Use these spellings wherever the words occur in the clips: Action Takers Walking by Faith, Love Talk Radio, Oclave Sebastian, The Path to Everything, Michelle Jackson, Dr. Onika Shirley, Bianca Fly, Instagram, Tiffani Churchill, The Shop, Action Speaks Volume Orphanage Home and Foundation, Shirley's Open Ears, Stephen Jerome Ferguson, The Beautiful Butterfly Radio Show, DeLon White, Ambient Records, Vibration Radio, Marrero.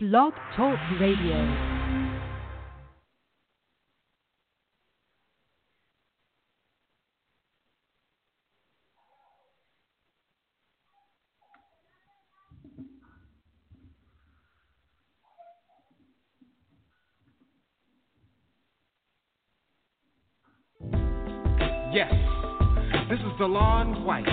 Love Talk Radio. Yes, this is DeLon White,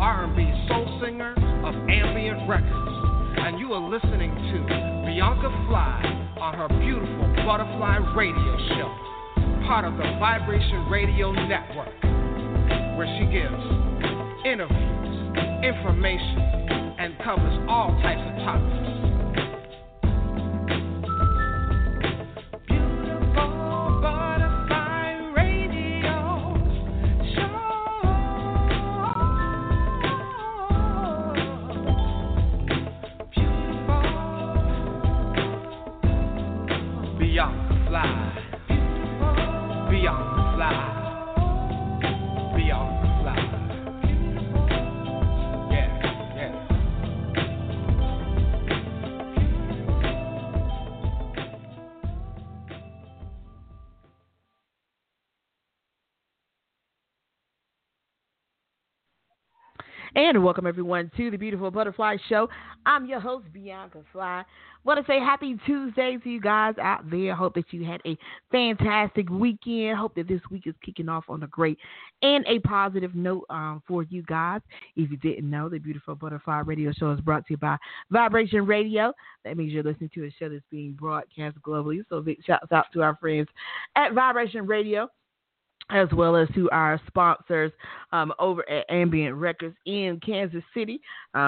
R&B soul singer of Ambient Records, and you are listening to Bianca Fly on her Beautiful Butterfly Radio Show, part of the Vibration Radio Network, where she gives interviews, information, and covers all types of topics. And welcome, everyone, to the Beautiful Butterfly Show. I'm your host, Bianca Fly. Want to say happy Tuesday to you guys out there. Hope that you had a fantastic weekend. Hope that this week is kicking off on a great and a positive note for you guys. If you didn't know, the Beautiful Butterfly Radio Show is brought to you by Vibration Radio. That means you're listening to a show that's being broadcast globally. So big shouts out to our friends at Vibration Radio, as well as to our sponsors over at Ambient Records in Kansas City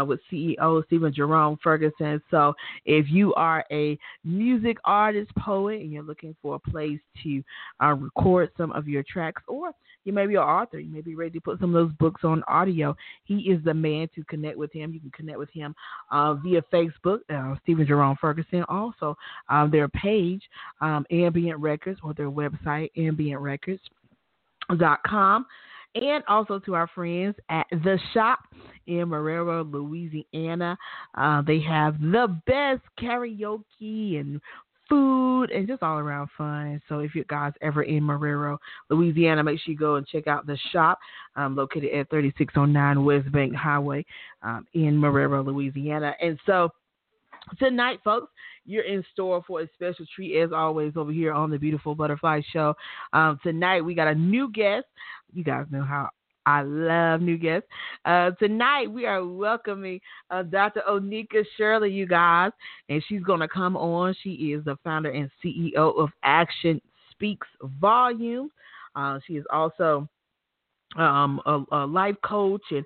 with CEO Stephen Jerome Ferguson. So if you are a music artist, poet, and you're looking for a place to record some of your tracks, or you may be an author, you may be ready to put some of those books on audio, he is the man to connect with him. You can connect with him via Facebook, Stephen Jerome Ferguson. Also, their page, Ambient Records, or their website, AmbientRecords.com, and also to our friends at The Shop in Marrero, Louisiana. They have the best karaoke and food and just all around fun. So if you guys ever in Marrero, Louisiana, make sure you go and check out The Shop, located at 3609 West Bank Highway in Marrero, Louisiana. And so tonight, folks, you're in store for a special treat, as always, over here on the Beautiful Butterfly Show. Tonight, we got a new guest. You guys know how I love new guests. Tonight, we are welcoming Dr. Onika Shirley, you guys, and she's going to come on. She is the founder and CEO of Action Speaks Volume. She is also a life coach, and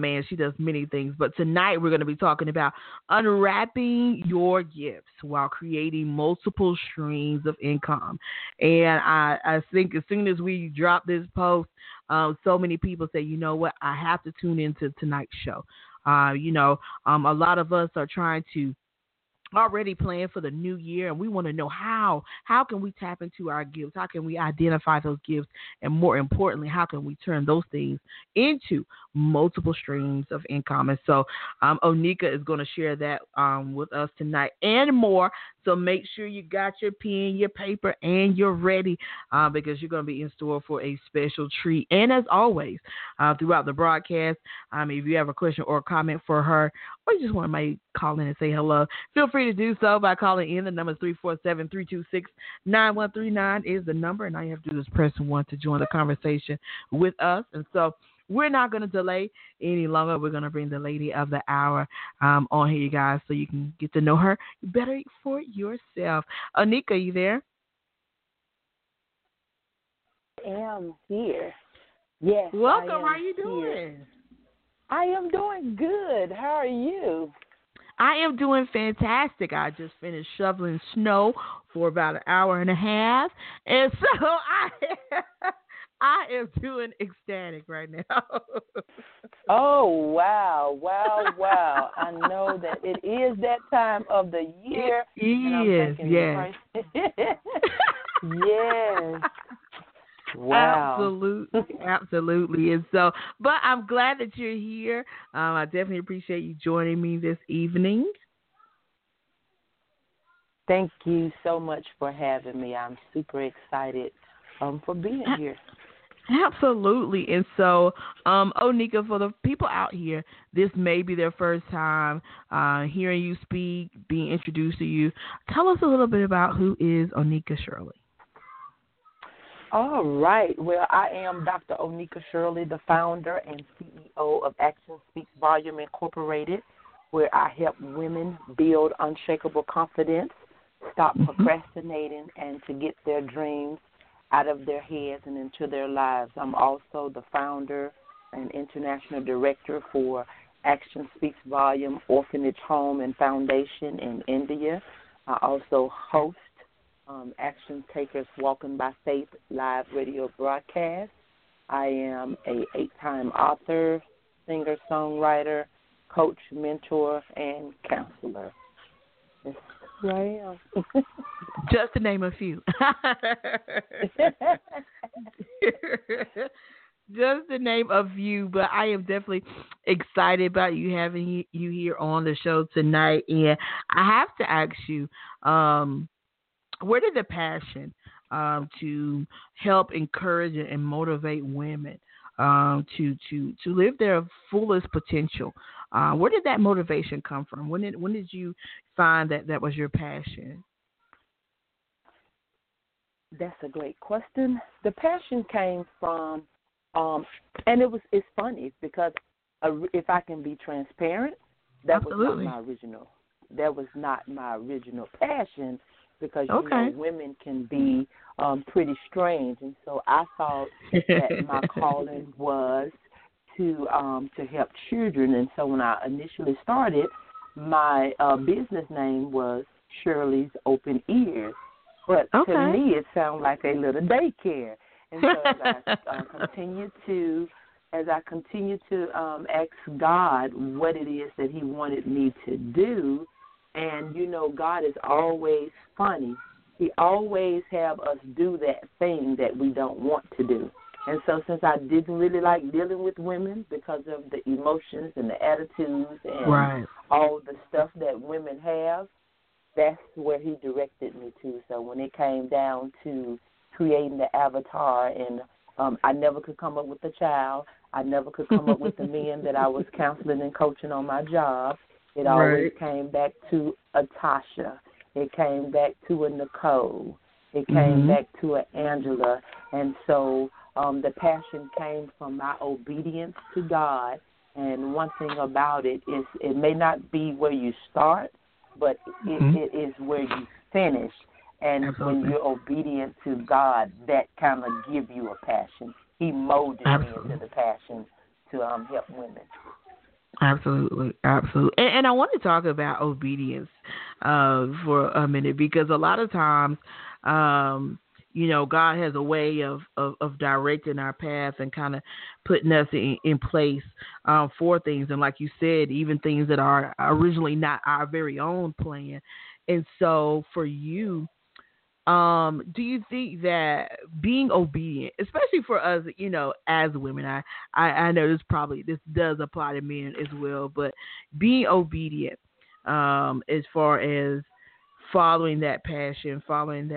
man, she does many things. But tonight we're going to be talking about unwrapping your gifts while creating multiple streams of income. And I think as soon as we drop this post, so many people say, you know what, I have to tune into tonight's show. A lot of us are trying to already plan for the new year, and we want to know how can we tap into our gifts? How can we identify those gifts? And more importantly, how can we turn those things into multiple streams of income? And so Onika is going to share that with us tonight and more. So make sure you got your pen, your paper, and you're ready because you're going to be in store for a special treat. And as always, throughout the broadcast, if you have a question or a comment for her, or you just want to call in and say hello, feel free to do so by calling in. The number is 347-326-9139 is the number, and all you have to do is press 1 to join the conversation with us. And so we're not going to delay any longer. We're going to bring the lady of the hour on here, you guys, so you can get to know her better for yourself. Onika, you there? I am here. Yes. Welcome. How are you doing? Here. I am doing good. How are you? I am doing fantastic. I just finished shoveling snow for about an hour and a half, and so I am doing ecstatic right now. Oh, wow, wow, wow. I know that it is that time of the year. It is, yes. Yes. Wow. Absolutely. And so, but I'm glad that you're here. I definitely appreciate you joining me this evening. Thank you so much for having me. I'm super excited for being here. Absolutely. And so, Onika, for the people out here, this may be their first time hearing you speak, being introduced to you. Tell us a little bit about who is Onika Shirley. All right. Well, I am Dr. Onika Shirley, the founder and CEO of Action Speaks Volume Incorporated, where I help women build unshakable confidence, stop procrastinating, and to get their dreams out of their heads and into their lives. I'm also the founder and international director for Action Speaks Volume Orphanage Home and Foundation in India. I also host Action Takers Walking by Faith live radio broadcast. I am a 8-time author, singer, songwriter, coach, mentor, and counselor. That's who I am. Just to name a few. Just to name a few, but I am definitely excited about you having you here on the show tonight. And I have to ask you, where did the passion to help encourage and motivate women to live their fullest potential? Where did that motivation come from? When did you find that was your passion? That's a great question. The passion came from, and it's funny because if I can be transparent, that Absolutely. Was not my original. That was not my original passion because you know, women can be pretty strange, and so I thought that my calling was to help children, and so when I initially started, my business name was Shirley's Open Ears. But to me, it sounded like a little daycare. And so as I continued to ask God what it is that he wanted me to do, and, you know, God is always funny. He always have us do that thing that we don't want to do. And so since I didn't really like dealing with women because of the emotions and the attitudes and all the stuff that women have, that's where he directed me to. So when it came down to creating the avatar, and I never could come up with a child, I never could come up with the men that I was counseling and coaching on my job, it always came back to a Tasha. It came back to a Nicole. It came back to an Angela. And so the passion came from my obedience to God. And one thing about it is it may not be where you start, but it is where you finish. And when you're obedient to God, that kind of give you a passion. He molded me into the passion to help women. Absolutely, absolutely. And I want to talk about obedience for a minute, because a lot of times, you know, God has a way of directing our path and kind of putting us in place for things. And like you said, even things that are originally not our very own plan. And so for you, do you think that being obedient, especially for us, you know, as women, I know this does apply to men as well, but being obedient as far as following that passion, following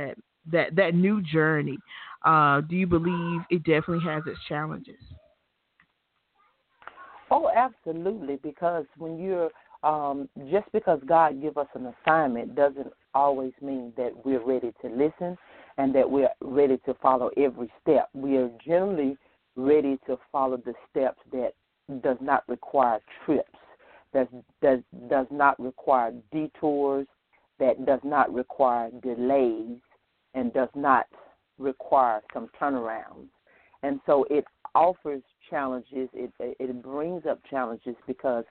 that new journey, do you believe it definitely has its challenges? Oh, absolutely, because when you're just because God give us an assignment doesn't always mean that we're ready to listen and that we're ready to follow every step. We are generally ready to follow the steps that does not require trips, that does not require detours, that does not require delays, and does not require some turnarounds. And so it offers challenges. It brings up challenges because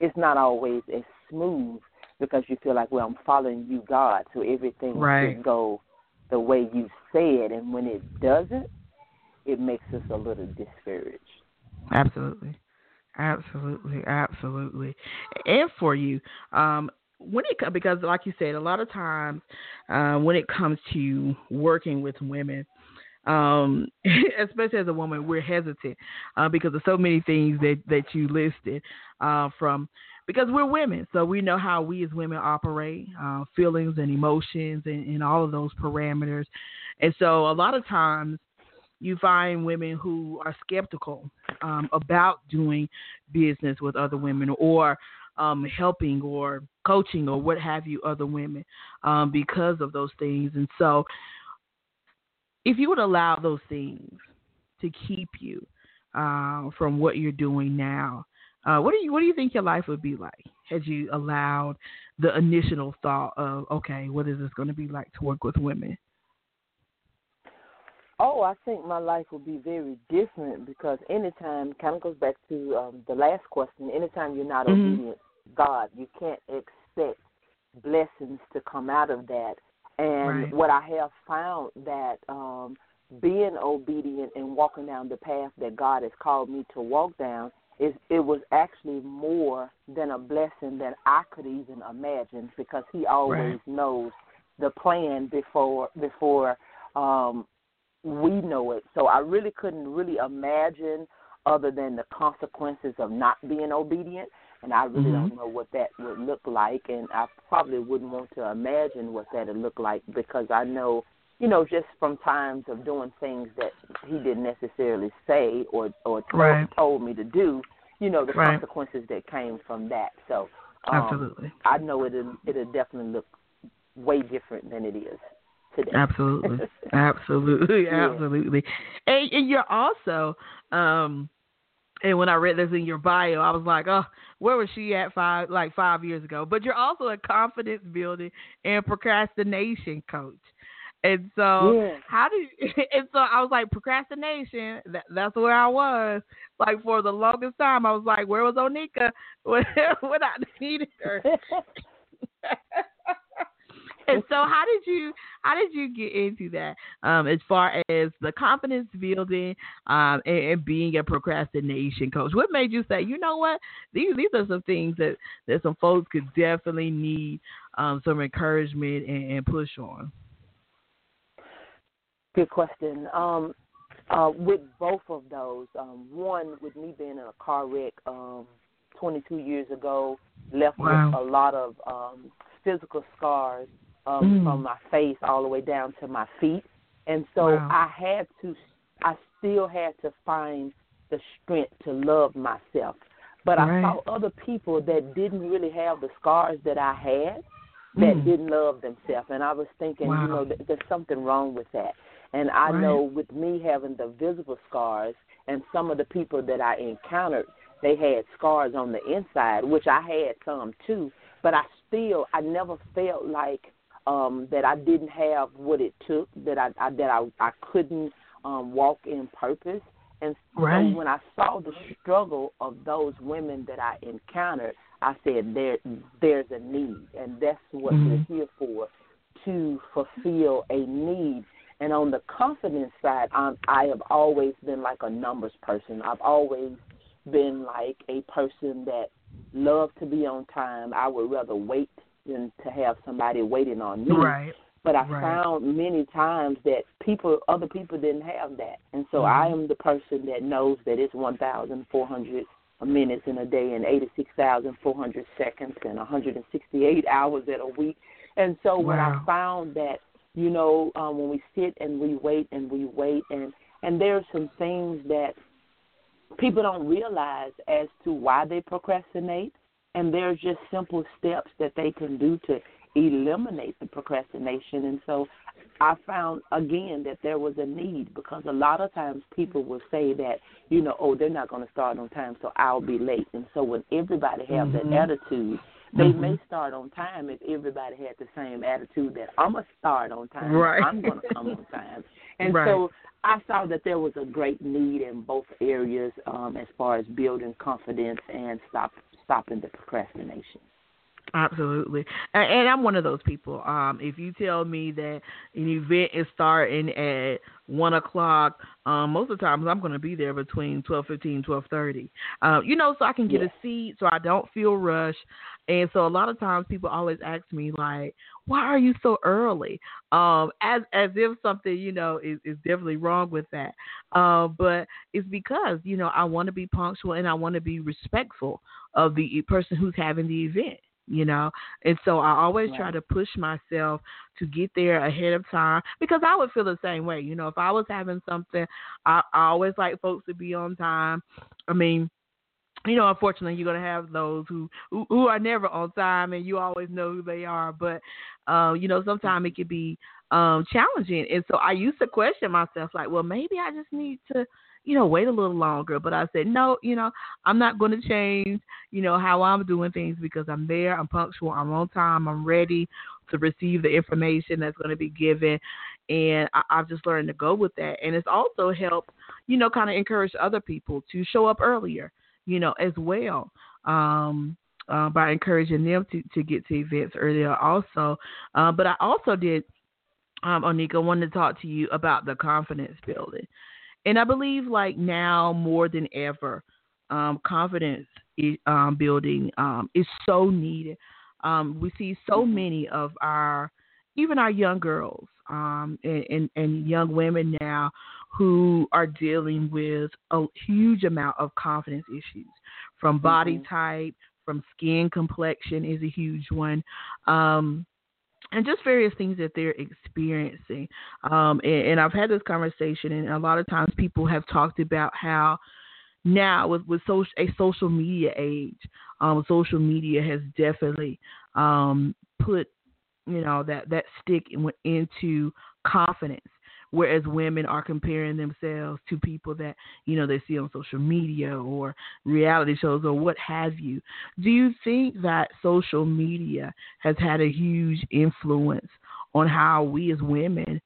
it's not always as smooth because you feel like, well, I'm following you, God, so everything should go the way you said. And when it doesn't, it makes us a little discouraged. Absolutely. And for you, when it, because like you said, a lot of times when it comes to working with women, especially as a woman, we're hesitant because of so many things that you listed from, because we're women. So we know how we as women operate, feelings and emotions and all of those parameters. And so a lot of times you find women who are skeptical about doing business with other women or helping or coaching or what have you, other women because of those things. And so if you would allow those things to keep you from what you're doing now, what do you think your life would be like had you allowed the initial thought of, okay, what is this going to be like to work with women? Oh, I think my life would be very different because anytime, kind of goes back to the last question, anytime you're not obedient to God, you can't expect blessings to come out of that. And what I have found that being obedient and walking down the path that God has called me to walk down, it was actually more than a blessing that I could even imagine because he always knows the plan before we know it. So I really couldn't imagine other than the consequences of not being obedient, and I really don't know what that would look like, and I probably wouldn't want to imagine what that would look like because I know, just from times of doing things that he didn't necessarily say or told me to do, the consequences that came from that. So absolutely, I know it'll definitely look way different than it is today. Absolutely. And you're also, and when I read this in your bio, I was like, oh, where was she at 5 years ago? But you're also a confidence building and procrastination coach. And so I was like, procrastination, that's where I was. Like for the longest time, I was like, where was Onika when I needed her? And so how did you get into that as far as the confidence building and being a procrastination coach? What made you say, you know what, these are some things that some folks could definitely need some encouragement and push on? Good question. With both of those, one, with me being in a car wreck 22 years ago, left with a lot of physical scars from my face all the way down to my feet. And so I still had to find the strength to love myself. But I saw other people that didn't really have the scars that I had that didn't love themselves. And I was thinking, there's something wrong with that. And I know with me having the visible scars and some of the people that I encountered, they had scars on the inside, which I had some too. But I never felt like that I didn't have what it took, that I couldn't walk in purpose. And so when I saw the struggle of those women that I encountered, I said, there's a need, and that's what we're here for, to fulfill a need. And on the confidence side, I have always been like a numbers person. I've always been like a person that love to be on time. I would rather wait than to have somebody waiting on me. But I found many times that other people didn't have that. And so I am the person that knows that it's 1,400 minutes in a day and 86,400 seconds and 168 hours in a week. And so when I found that, when we sit and we wait, and there are some things that people don't realize as to why they procrastinate, and there's just simple steps that they can do to eliminate the procrastination. And so I found, again, that there was a need because a lot of times people will say that, they're not going to start on time, so I'll be late. And so when everybody has that attitude, They mm-hmm. may start on time if everybody had the same attitude that I'm going to start on time. Right. I'm going to come on time. And right. so I saw that there was a great need in both areas as far as building confidence and stopping the procrastination. Absolutely. And I'm one of those people. If you tell me that an event is starting at 1 o'clock, most of the times I'm going to be there between 12:15, 12:30, so I can get a seat so I don't feel rushed. And so a lot of times people always ask me, like, why are you so early? As if something, is definitely wrong with that. But it's because, I want to be punctual and I want to be respectful of the person who's having the event. And so I always try to push myself to get there ahead of time, because I would feel the same way. If I was having something, I always like folks to be on time. I mean, unfortunately, you're going to have those who are never on time, and you always know who they are. But, sometimes it could be challenging. And so I used to question myself, like, well, maybe I just need to, wait a little longer. But I said, no, I'm not going to change, how I'm doing things, because I'm there, I'm punctual, I'm on time, I'm ready to receive the information that's going to be given. And I've just learned to go with that. And it's also helped, kind of encourage other people to show up earlier, as well. By encouraging them to get to events earlier also. But I also did, Onika, wanted to talk to you about the confidence building. And I believe, like, now more than ever, confidence building is so needed. We see so many of even our young girls and young women now who are dealing with a huge amount of confidence issues, from body mm-hmm. type, from skin complexion is a huge one. And just various things that they're experiencing. And I've had this conversation, and a lot of times people have talked about how now with a social media age, social media has definitely put, that stick into confidence. Whereas women are comparing themselves to people that, they see on social media or reality shows or what have you. Do you think that social media has had a huge influence on how we as women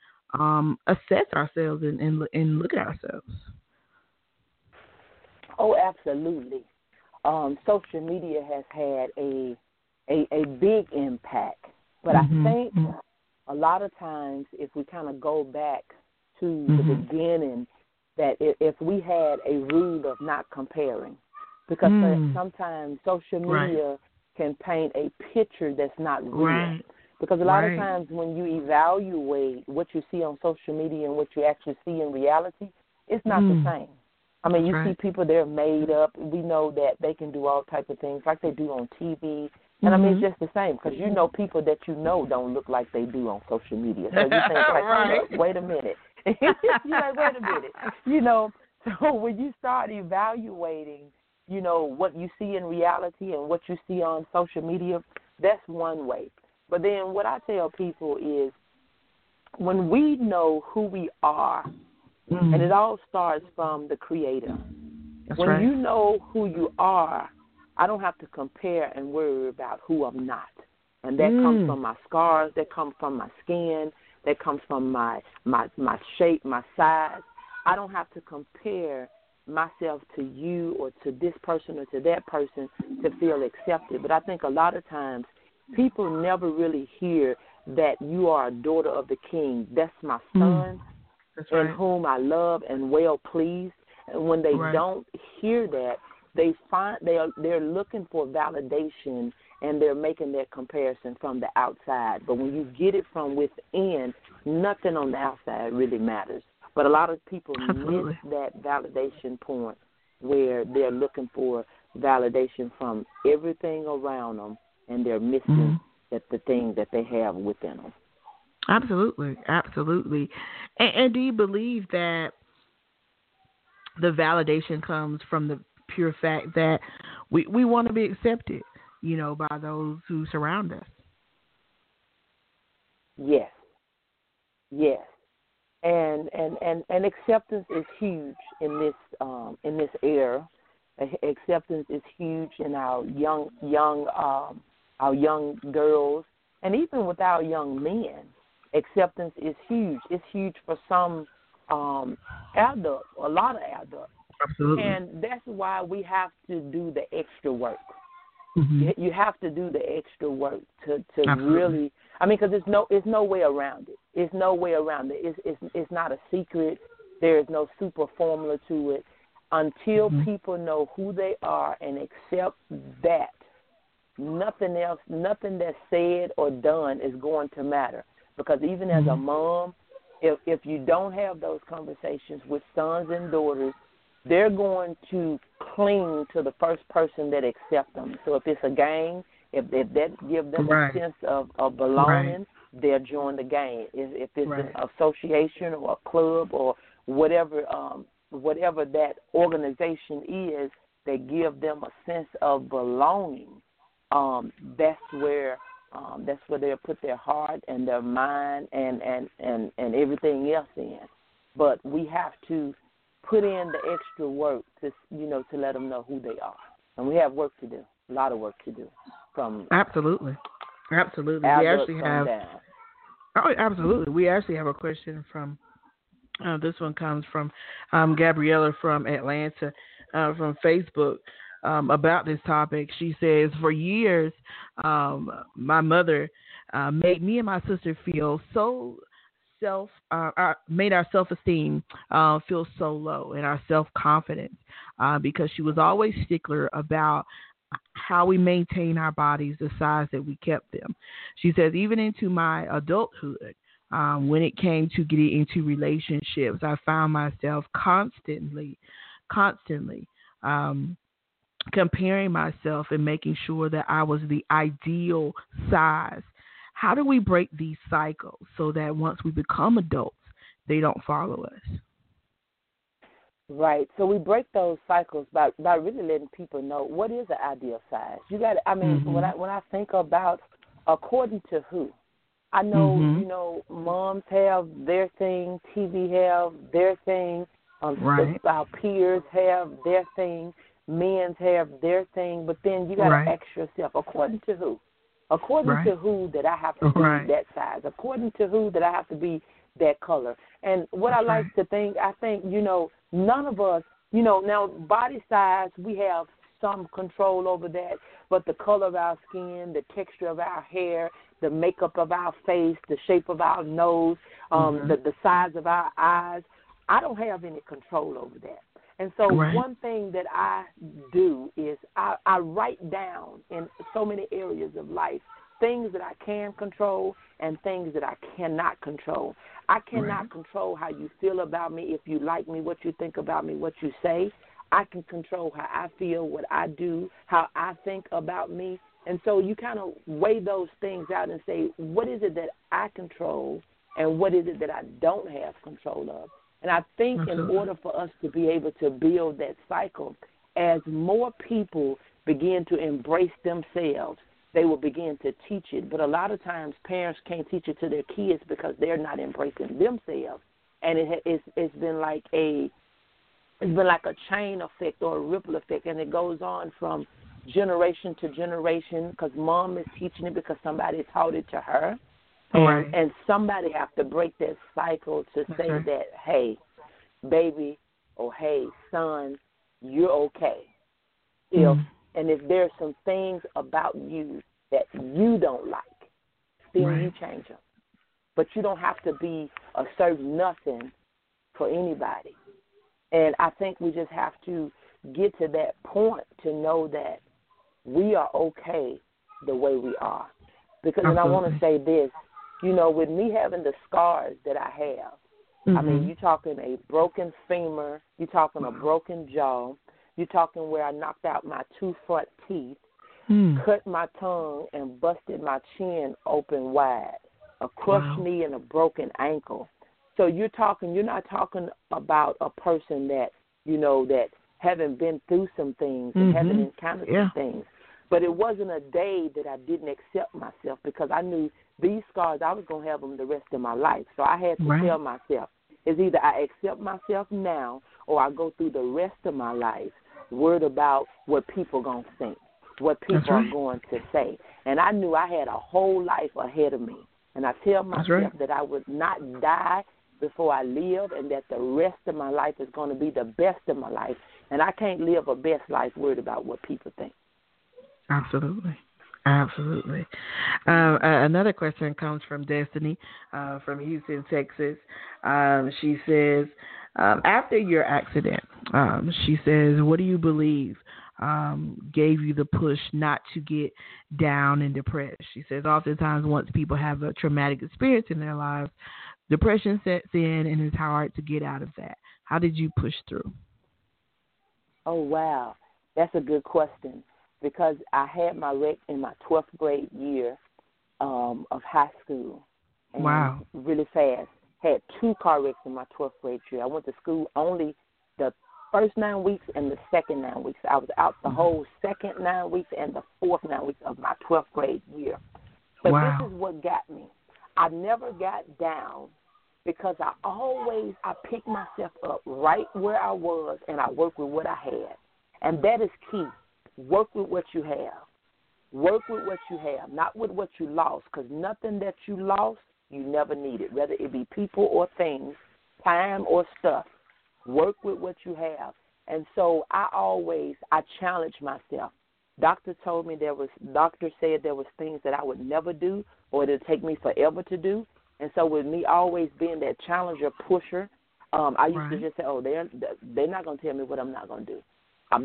assess ourselves and look at ourselves? Oh, absolutely. Social media has had a big impact, but mm-hmm. I think a lot of times, if we kind of go back to mm-hmm. the beginning, that if we had a rule of not comparing, because sometimes social media right. can paint a picture that's not real. Right. Because a lot right. of times when you evaluate what you see on social media and what you actually see in reality, it's not the same. I mean, you right. see people, they're made up. We know that they can do all types of things like they do on TV. And, I mean, it's just the same, because people that don't look like they do on social media. So you think, like, right. oh, wait a minute. You're like, wait a minute. So when you start evaluating, what you see in reality and what you see on social media, that's one way. But then what I tell people is, when we know who we are, and it all starts from the Creator. That's when right. you know who you are, I don't have to compare and worry about who I'm not. And that comes from my scars, that comes from my skin, that comes from my shape, my size. I don't have to compare myself to you or to this person or to that person to feel accepted. But I think a lot of times people never really hear that you are a daughter of the King. That's my son, that's right. in whom I love and well pleased. And when they right. don't hear that, they're looking for validation, and they're making that comparison from the outside. But when you get it from within, nothing on the outside really matters. But a lot of people Absolutely. Miss that validation point where they're looking for validation from everything around them, and they're missing the thing that they have within them. Absolutely, absolutely. And do you believe that the validation comes from the pure fact that we want to be accepted, by those who surround us? Yes. Yes. And acceptance is huge in this era. Acceptance is huge in our young our young girls, and even with our young men. Acceptance is huge. It's huge for some adults, a lot of adults. Absolutely. And that's why we have to do the extra work. Mm-hmm. You have to do the extra work to really, I mean, because there's no way around it. There's no way around it. It's not a secret. There is no super formula to it. Until people know who they are and accept that, nothing else, nothing that's said or done is going to matter. Because even as a mom, if you don't have those conversations with sons and daughters, they're going to cling to the first person that accepts them. So if it's a gang, if that gives them a sense of belonging, they'll join the gang. If it's an association or a club or whatever that organization is that give them a sense of belonging, that's where they'll put their heart and their mind and everything else in. But we have to put in the extra work to let them know who they are. And we have work to do, a lot of work to do. Absolutely. We actually have We actually have a question from this one comes from Gabriella from Atlanta from Facebook. About this topic, she says, for years, my mother made me and my sister feel so made our self-esteem feel so low and our self-confidence because she was always stickler about how we maintain our bodies, the size that we kept them. She says, even into my adulthood, when it came to getting into relationships, I found myself constantly comparing myself and making sure that I was the ideal size. How do we break these cycles so that once we become adults, they don't follow us? Right. So we break those cycles by really letting people know what is the ideal size. You got. I mean, when I think about according to who, I know moms have their thing, TV have their thing, our peers have their thing. Men's have their thing, but then you got to ask yourself, according to who? According to who that I have to be that size? According to who that I have to be that color? And what I like to think, none of us, now body size, we have some control over that, but the color of our skin, the texture of our hair, the makeup of our face, the shape of our nose, the size of our eyes, I don't have any control over that. And so one thing that I do is I write down in so many areas of life things that I can control and things that I cannot control. I cannot control how you feel about me, if you like me, what you think about me, what you say. I can control how I feel, what I do, how I think about me. And so you kind of weigh those things out and say, what is it that I control and what is it that I don't have control of? And I think in order for us to be able to build that cycle, as more people begin to embrace themselves, they will begin to teach it. But a lot of times parents can't teach it to their kids because they're not embracing themselves. And it's been like a chain effect or a ripple effect, and it goes on from generation to generation because mom is teaching it because somebody taught it to her. And somebody have to break that cycle to say that, hey, baby, or hey, son, you're okay. If there's some things about you that you don't like, then you change them. But you don't have to be a certain nothing for anybody. And I think we just have to get to that point to know that we are okay the way we are. Because and I want to say this. With me having the scars that I have, I mean, you're talking a broken femur, you're talking a broken jaw, you're talking where I knocked out my two front teeth, cut my tongue, and busted my chin open wide, a crushed knee and a broken ankle. So you're not talking about a person that, that haven't been through some things and haven't encountered some things. But it wasn't a day that I didn't accept myself because I knew these scars, I was going to have them the rest of my life. So I had to tell myself, it's either I accept myself now or I go through the rest of my life worried about what people going to think, what people are going to say. And I knew I had a whole life ahead of me. And I tell myself that I would not die before I live, and that the rest of my life is going to be the best of my life. And I can't live a best life worried about what people think. Absolutely. Absolutely. Another question comes from Destiny from Houston, Texas. She says, after your accident, she says, what do you believe gave you the push not to get down and depressed? She says, oftentimes once people have a traumatic experience in their lives, depression sets in and it's hard to get out of that. How did you push through? Oh, wow. That's a good question. Because I had my wreck in my 12th grade year of high school. And really fast. Had 2 car wrecks in my 12th grade year. I went to school only the first 9 weeks and the second 9 weeks. I was out the whole second 9 weeks and the fourth 9 weeks of my 12th grade year. But this is what got me. I never got down because I picked myself up right where I was and I worked with what I had. And that is key. Work with what you have. Work with what you have, not with what you lost, because nothing that you lost, you never needed, whether it be people or things, time or stuff. Work with what you have. And so I challenge myself. Doctor said there was things that I would never do or it'd take me forever to do. And so with me always being that challenger, pusher, I used to just say, oh, they're not going to tell me what I'm not going to do.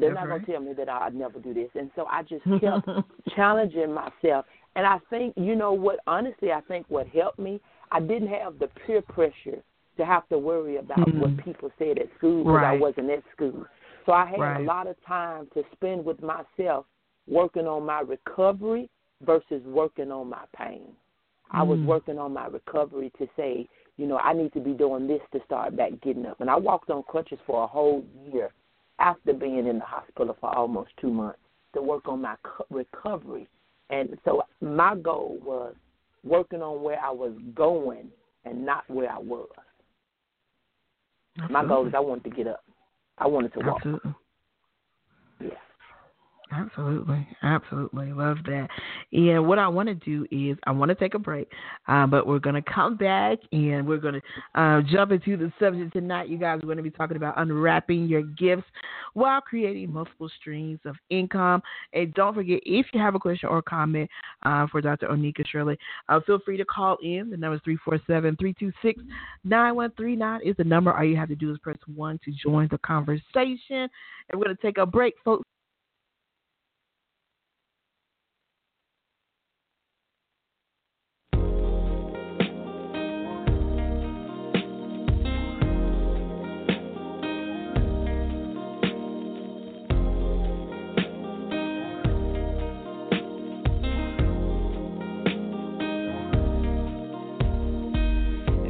They're not going to tell me that I'd never do this. And so I just kept challenging myself. And I think, you know what, honestly, I think what helped me, I didn't have the peer pressure to have to worry about what people said at school because I wasn't at school. So I had a lot of time to spend with myself working on my recovery versus working on my pain. I was working on my recovery to say, you know, I need to be doing this to start back getting up. And I walked on crutches for a whole year after being in the hospital for almost 2 months to work on my recovery. And so my goal was working on where I was going and not where I was. Absolutely. My goal is I wanted to get up. I wanted to walk. Absolutely. Yeah. Absolutely. Absolutely. Love that. And what I want to do is I want to take a break, but we're going to come back and we're going to jump into the subject tonight. You guys are going to be talking about unwrapping your gifts while creating multiple streams of income. And don't forget, if you have a question or comment for Dr. Onika Shirley, feel free to call in. The number is 347-326-9139 is the number. All you have to do is press 1 to join the conversation. And we're going to take a break, folks. I'm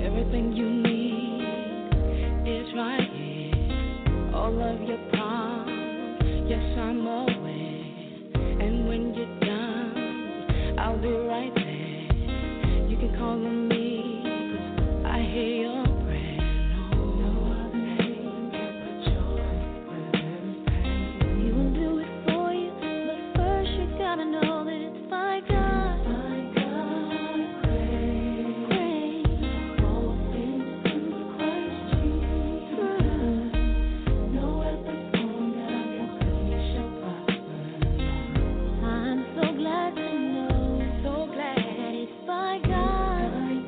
so glad to know, so glad it's by God.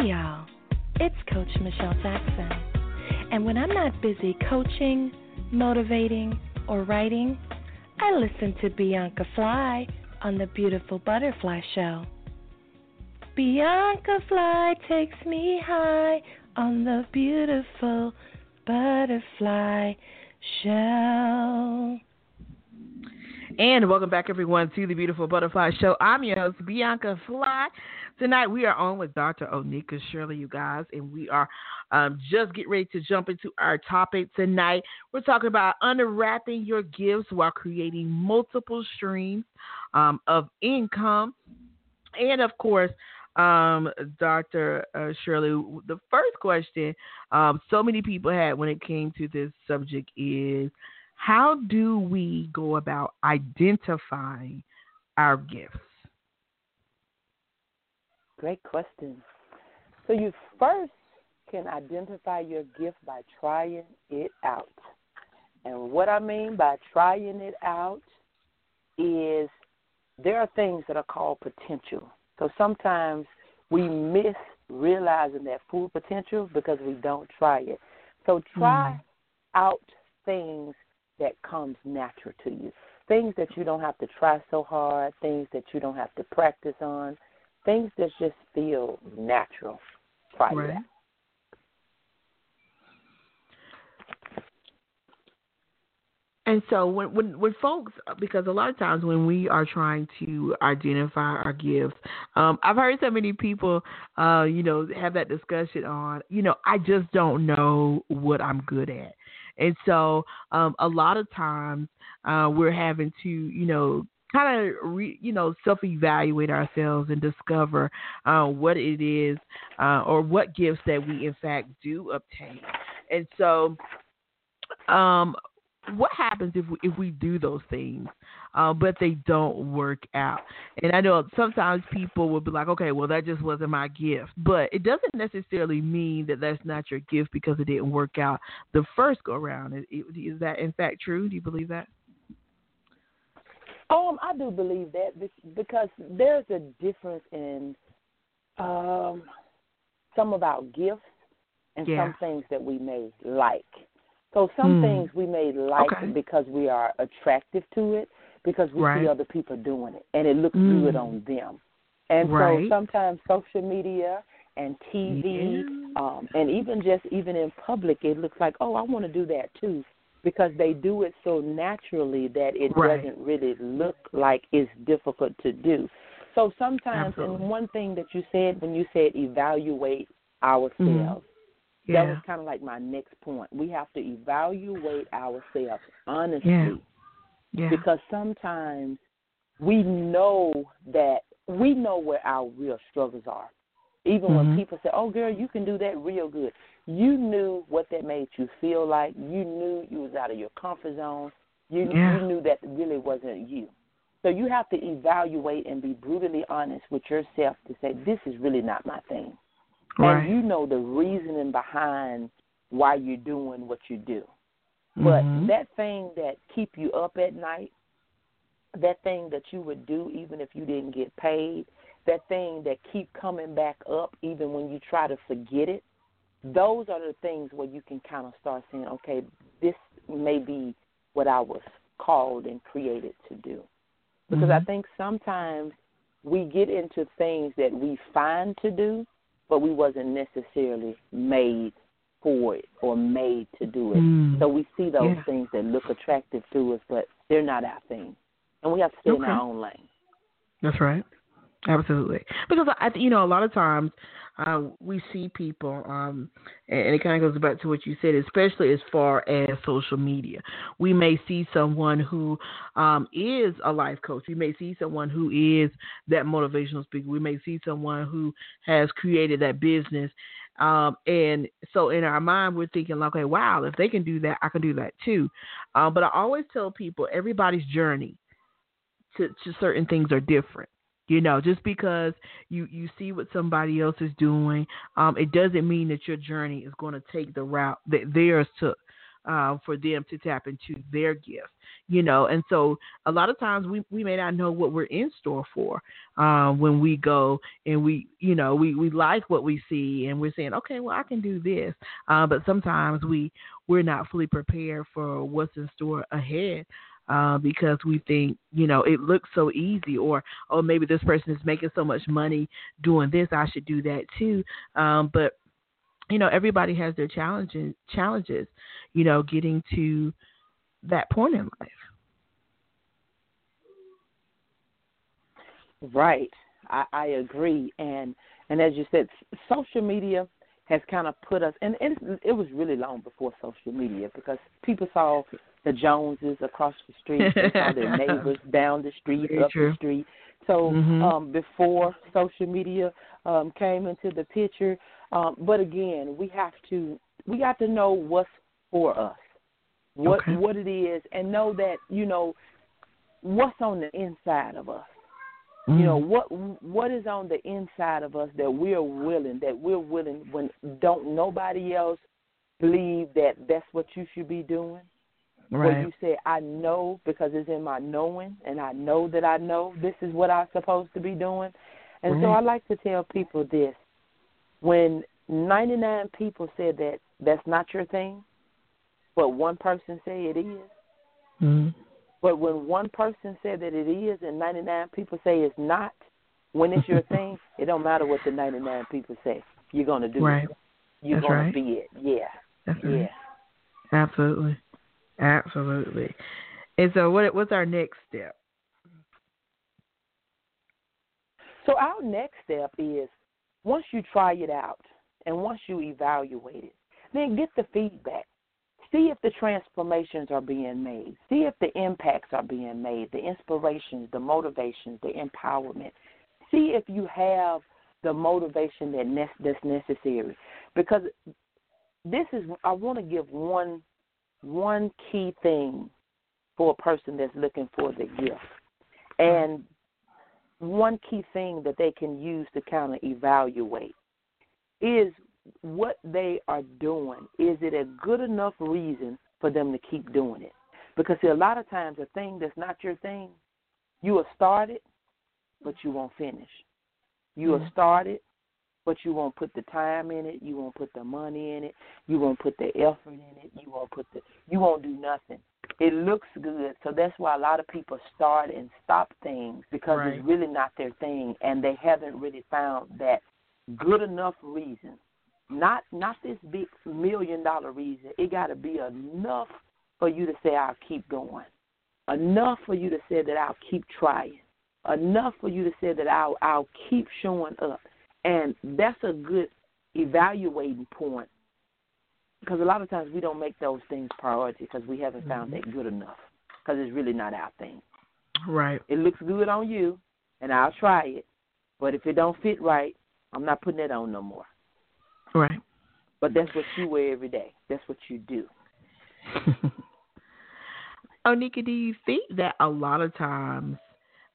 Hey y'all, it's Coach Michelle Jackson, and when I'm not busy coaching, motivating, or writing, I listen to Bianca Fly on The Beautiful Butterfly Show. Bianca Fly takes me high on The Beautiful Butterfly Show. And welcome back, everyone, to The Beautiful Butterfly Show. I'm your host, Bianca Fly. Tonight, we are on with Dr. Onika Shirley, you guys, and we are just getting ready to jump into our topic tonight. We're talking about unwrapping your gifts while creating multiple streams of income. And, of course, Dr. Shirley, the first question so many people had when it came to this subject is, how do we go about identifying our gifts? Great question. So you first can identify your gift by trying it out. And what I mean by trying it out is there are things that are called potential. So sometimes we miss realizing that full potential because we don't try it. So try out things that comes natural to you, things that you don't have to try so hard, things that you don't have to practice on, things that just feel natural. Try that. And so when folks, because a lot of times when we are trying to identify our gifts, I've heard so many people, have that discussion on, I just don't know what I'm good at. And so a lot of times we're having to, self-evaluate ourselves and discover what it is or what gifts that we, in fact, do obtain. And so what happens if we do those things, but they don't work out? And I know sometimes people will be like, okay, well, that just wasn't my gift. But it doesn't necessarily mean that that's not your gift because it didn't work out the first go-around. Is that, in fact, true? Do you believe that? I do believe that because there's a difference in some of our gifts and some things that we may like. So some things we may like because we are attractive to it, because we see other people doing it, and it looks good on them. And so sometimes social media and TV and even in public, it looks like, oh, I want to do that too, because they do it so naturally that it doesn't really look like it's difficult to do. So sometimes, and one thing that you said when you said evaluate ourselves, that was kind of like my next point. We have to evaluate ourselves honestly because sometimes we know where our real struggles are. Even when people say, oh, girl, you can do that real good. You knew what that made you feel like. You knew you was out of your comfort zone. You knew that really wasn't you. So you have to evaluate and be brutally honest with yourself to say, this is really not my thing. And you know the reasoning behind why you're doing what you do. But that thing that keep you up at night, that thing that you would do even if you didn't get paid, that thing that keep coming back up even when you try to forget it, those are the things where you can kind of start saying, okay, this may be what I was called and created to do. Because I think sometimes we get into things that we find to do, but we wasn't necessarily made for it or made to do it. So we see those things that look attractive to us, but they're not our thing. And we have to stay in our own lane. That's right. Absolutely. Because, a lot of times we see people, and it kind of goes back to what you said, especially as far as social media. We may see someone who is a life coach. We may see someone who is that motivational speaker. We may see someone who has created that business. And so in our mind, we're thinking, like, okay, wow, if they can do that, I can do that too. But I always tell people everybody's journey to certain things are different. Just because you see what somebody else is doing, it doesn't mean that your journey is going to take the route that theirs took. for them to tap into their gift, you know. And so a lot of times we may not know what we're in store for when we go and we like what we see and we're saying, okay, well, I can do this. But sometimes we're not fully prepared for what's in store ahead. Because we think, you know, it looks so easy, or, oh, maybe this person is making so much money doing this, I should do that too. But, you know, everybody has their challenges, you know, getting to that point in life. Right. I agree. And as you said, social media has kind of put us, and it was really long before social media, because people saw the Joneses across the street, they saw their neighbors down the street, very up true. The street. So before social media came into the picture, but again, we got to know what's for us, what it is, and know that, you know, what's on the inside of us. Mm-hmm. You know, what is on the inside of us that we're willing when don't nobody else believe that that's what you should be doing. Right. Where you say, I know because it's in my knowing, and I know that I know this is what I'm supposed to be doing. And so I like to tell people this. When 99 people said that that's not your thing, but one person said it is. Mm-hmm. But when one person said that it is and 99 people say it's not, when it's your thing, it don't matter what the 99 people say. You're going to do it. You're going to be it. Yeah. That's right. Absolutely. Absolutely. And so what's our next step? So our next step is, once you try it out and once you evaluate it, then get the feedback. See if the transformations are being made. See if the impacts are being made, the inspirations, the motivations, the empowerment. See if you have the motivation that's necessary. Because I want to give one key thing for a person that's looking for the gift. And one key thing that they can use to kind of evaluate is what they are doing. Is it a good enough reason for them to keep doing it? Because see, a lot of times a thing that's not your thing, you will start it, but you won't finish. You will start it, but you won't put the time in it. You won't put the money in it. You won't put the effort in it. You won't do nothing. It looks good. So that's why a lot of people start and stop things, because it's really not their thing, and they haven't really found that good enough reason. Not this big $1 million reason. It got to be enough for you to say, I'll keep going. Enough for you to say that I'll keep trying. Enough for you to say that I'll keep showing up. And that's a good evaluating point, because a lot of times we don't make those things priority because we haven't found that good enough, because it's really not our thing. Right. It looks good on you, and I'll try it. But if it don't fit right, I'm not putting it on no more. Right. But that's what you wear every day. That's what you do. Onika, do you think that a lot of times,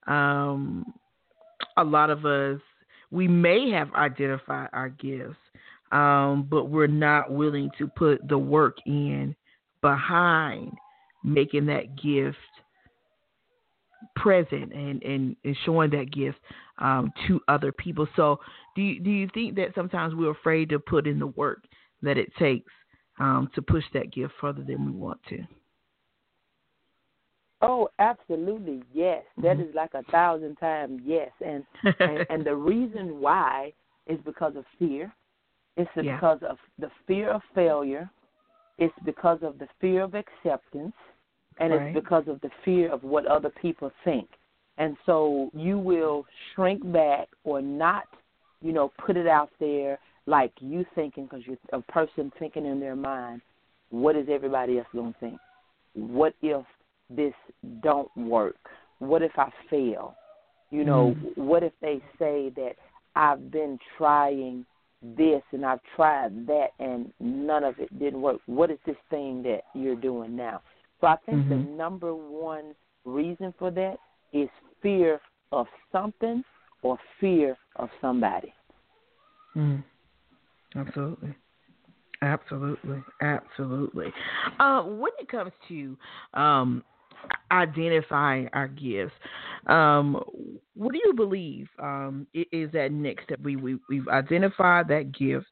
a lot of us, we may have identified our gifts, but we're not willing to put the work in behind making that gift present and showing that gift to other people. So do you think that sometimes we're afraid to put in the work that it takes to push that gift further than we want to? Oh, absolutely, yes. That is like 1,000 times yes. And the reason why is because of fear. It's because of the fear of failure. It's because of the fear of acceptance. And it's because of the fear of what other people think. And so you will shrink back or not, you know, put it out there like you thinking, because you're a person thinking in their mind, what is everybody else going to think? What if this don't work? What if I fail? You know, what if they say that I've been trying this and I've tried that and none of it didn't work? What is this thing that you're doing now? So I think the number one reason for that is fear of something or fear of somebody. Absolutely. Absolutely. Absolutely. When it comes to identifying our gifts, what do you believe is that next step? We've identified that gift.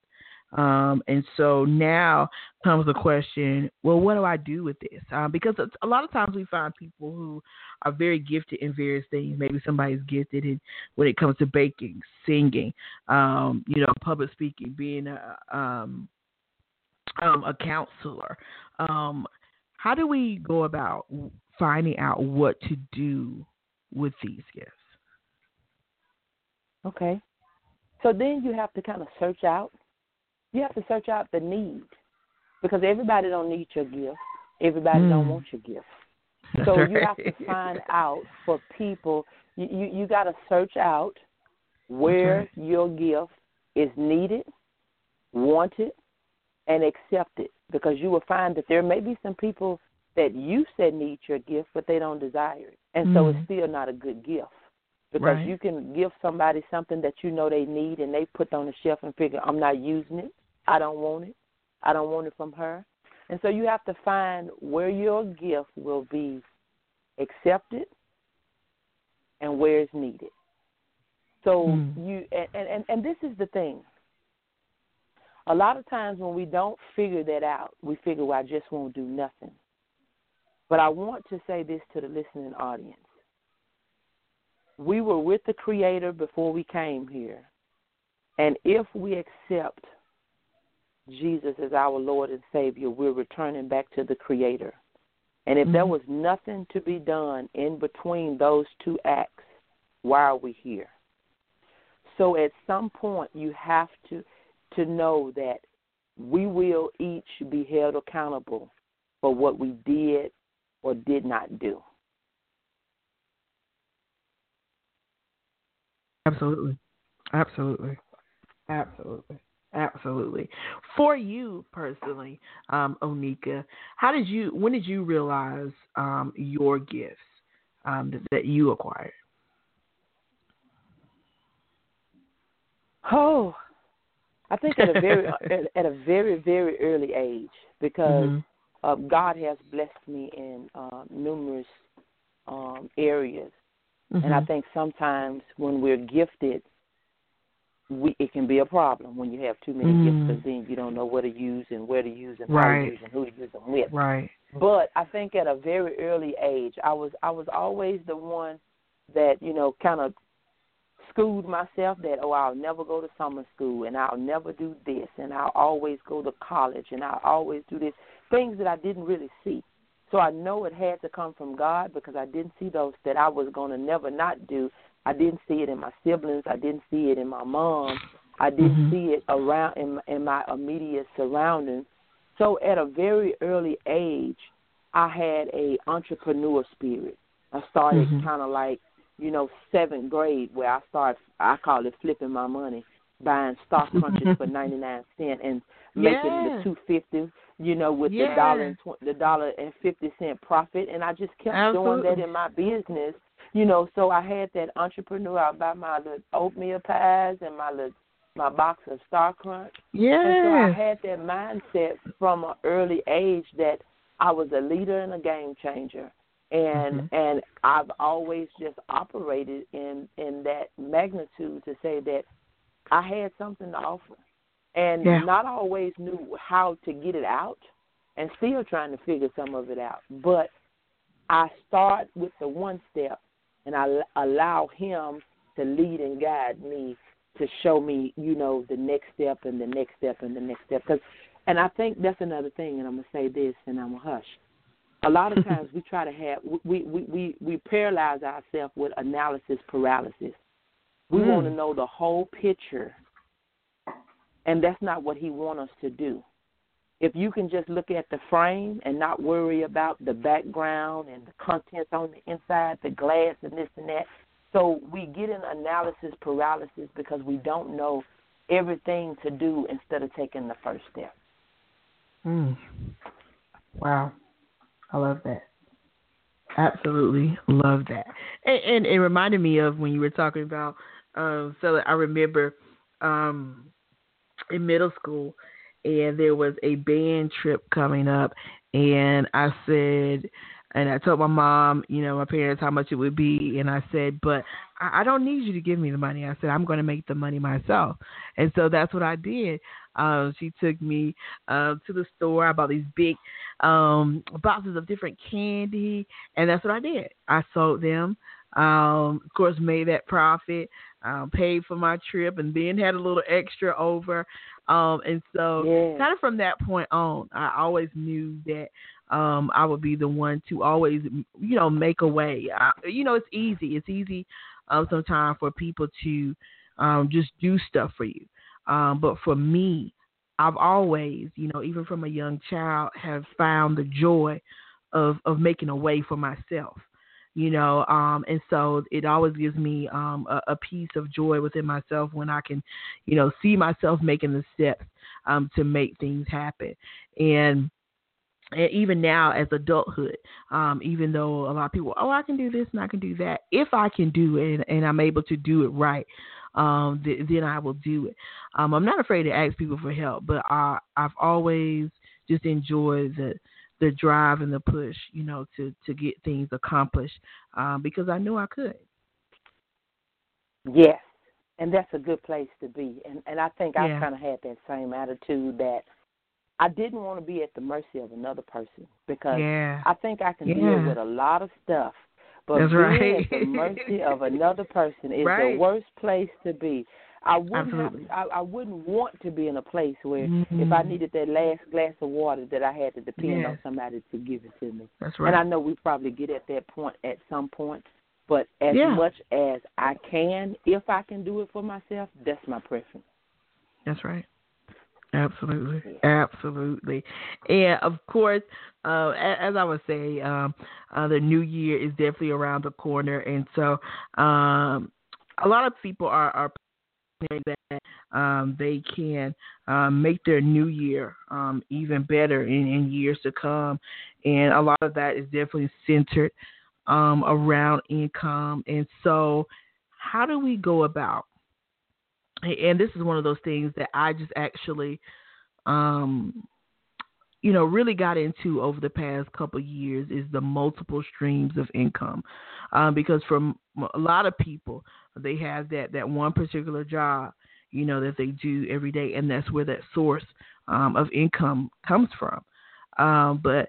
And so now comes the question, well, what do I do with this? Because a lot of times we find people who are very gifted in various things. Maybe somebody's gifted in when it comes to baking, singing, public speaking, being a counselor. How do we go about finding out what to do with these gifts? Okay. So then you have to kind of search out. You have to search out the need, because everybody don't need your gift. Everybody don't want your gift. So you have to find out for people. You got to search out where your gift is needed, wanted, and accepted, because you will find that there may be some people that you said need your gift, but they don't desire it. And so it's still not a good gift. Because you can give somebody something that you know they need and they put on the shelf and figure, I'm not using it. I don't want it. I don't want it from her. And so you have to find where your gift will be accepted and where it's needed. So and this is the thing. A lot of times when we don't figure that out, we figure, well, I just won't do nothing. But I want to say this to the listening audience. We were with the Creator before we came here. And if we accept Jesus as our Lord and Savior, we're returning back to the Creator. And if there was nothing to be done in between those two acts, why are we here? So at some point you have to know that we will each be held accountable for what we did or did not do. Absolutely. Absolutely. Absolutely. Absolutely. For you personally, Onika, when did you realize your gifts that you acquired? Oh, I think at a very, very, very early age, because God has blessed me in numerous areas. Mm-hmm. And I think sometimes when we're gifted, it can be a problem when you have too many gifts, because then you don't know what to use and where to use and how to use and who to use them with. Right. But I think at a very early age, I was always the one that, kind of schooled myself that, I'll never go to summer school and I'll never do this and I'll always go to college and I'll always do this, things that I didn't really see. So I know it had to come from God, because I didn't see those that I was going to never not do. I didn't see it in my siblings. I didn't see it in my mom. I didn't see it around in my immediate surroundings. So at a very early age, I had an entrepreneur spirit. I started kind of like, seventh grade, where I call it flipping my money, buying stock punches for 99 cents and making the 250, with the $1.50 profit, and I just kept doing that in my business, So I had that entrepreneur. I buy my little oatmeal pies and my box of Star Crunch. Yeah, and so I had that mindset from an early age that I was a leader and a game changer, and I've always just operated in that magnitude to say that I had something to offer, and not always knew how to get it out, and still trying to figure some of it out. But I start with the one step, and I allow him to lead and guide me, to show me, the next step and the next step and the next step. And I think that's another thing, and I'm going to say this, and I'm going to hush. A lot of times we try to have – we paralyze ourselves with analysis paralysis. We want to know the whole picture, and that's not what he wants us to do. If you can just look at the frame and not worry about the background and the contents on the inside, the glass and this and that. So we get an analysis paralysis because we don't know everything to do instead of taking the first step. Wow. I love that. Absolutely love that. And it reminded me of when you were talking about so I remember in middle school, and there was a band trip coming up, and I said, and I told my mom, you know, my parents, how much it would be, and I said, but I don't need you to give me the money. I said, I'm going to make the money myself. And so that's what I did. She took me to the store. I bought these big boxes of different candy, and that's what I did. I sold them. Of course, made that profit, paid for my trip, and then had a little extra over. And so kind of from that point on, I always knew that I would be the one to always, you know, make a way. You know, it's easy. It's easy sometimes for people to just do stuff for you. But for me, I've always, you know, even from a young child, have found the joy of making a way for myself. You know, and so it always gives me a piece of joy within myself when I can, you know, see myself making the steps to make things happen. And even now as adulthood, even though a lot of people, I can do this and I can do that. If I can do it and I'm able to do it right, then I will do it. I'm not afraid to ask people for help, but I've always just enjoyed the drive and the push, you know, to get things accomplished because I knew I could. Yes, and that's a good place to be. And I think I kind of had that same attitude that I didn't want to be at the mercy of another person because I think I can deal with a lot of stuff, but that's being at the mercy of another person is the worst place to be. I wouldn't want to be in a place where if I needed that last glass of water that I had to depend on somebody to give it to me. That's right. And I know we probably get at that point at some point, but as much as I can, if I can do it for myself, that's my preference. That's right. Absolutely. Absolutely. And, of course, as I would say, the new year is definitely around the corner. And so a lot of people are that they can make their new year even better in years to come. And a lot of that is definitely centered around income. And so how do we go about, and this is one of those things that I just actually, you know, really got into over the past couple of years is the multiple streams of income. Because for a lot of people, they have that one particular job, you know, that they do every day, and that's where that source of income comes from. But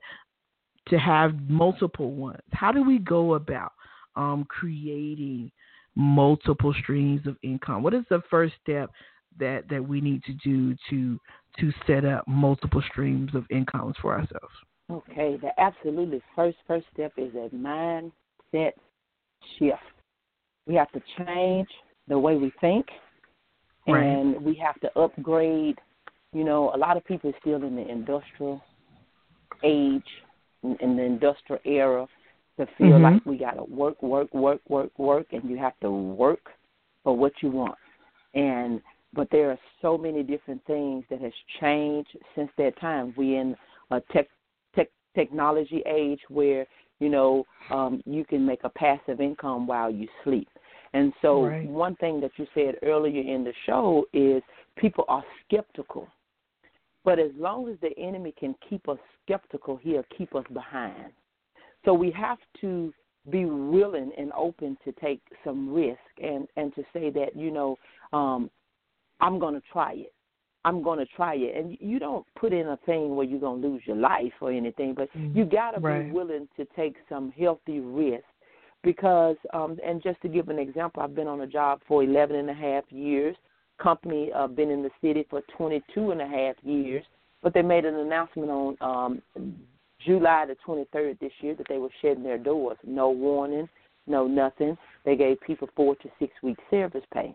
to have multiple ones, how do we go about creating multiple streams of income? What is the first step that we need to do to set up multiple streams of incomes for ourselves? Okay, the absolutely first step is a mindset shift. We have to change the way we think, and we have to upgrade. You know, a lot of people are still in the industrial age, in the industrial era, to feel like we got to work, and you have to work for what you want. But there are so many different things that has changed since that time. We're in a technology age where, you know, you can make a passive income while you sleep. And so one thing that you said earlier in the show is people are skeptical. But as long as the enemy can keep us skeptical, he'll keep us behind. So we have to be willing and open to take some risk and to say that, you know, I'm going to try it. I'm going to try it. And you don't put in a thing where you're going to lose your life or anything, but you got to be willing to take some healthy risk because, and just to give an example, I've been on a job for 11 and a half years, company been in the city for 22 and a half years, but they made an announcement on July the 23rd this year that they were shutting their doors. No warning, no nothing. They gave people 4 to 6 weeks service pay.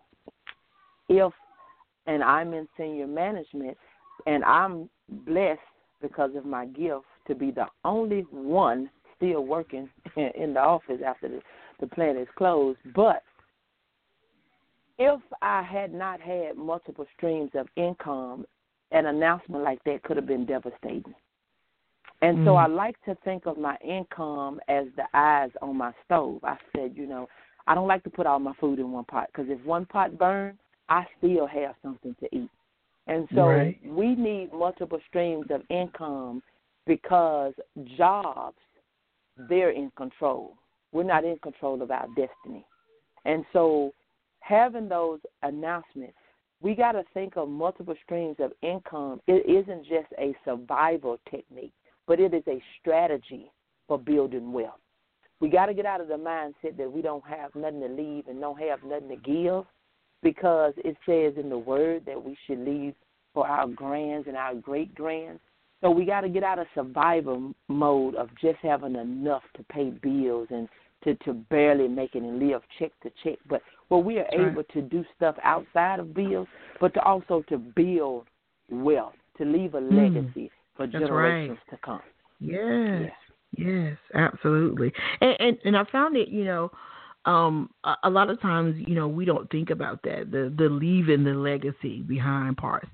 And I'm in senior management, and I'm blessed because of my gift to be the only one still working in the office after the plant is closed. But if I had not had multiple streams of income, an announcement like that could have been devastating. And so I like to think of my income as the eyes on my stove. I said, you know, I don't like to put all my food in one pot because if one pot burns, I still have something to eat. And so we need multiple streams of income because jobs, they're in control. We're not in control of our destiny. And so having those announcements, we got to think of multiple streams of income. It isn't just a survival technique, but it is a strategy for building wealth. We got to get out of the mindset that we don't have nothing to leave and don't have nothing to give, because it says in the Word that we should leave for our grands and our great-grands. So we got to get out of survival mode of just having enough to pay bills and to barely make it and live check to check. But well, we are able to do stuff outside of bills, but to also to build wealth, to leave a legacy for generations to come. Yes, absolutely. And I found it, you know, a lot of times, you know, we don't think about that, the leaving the legacy behind parts.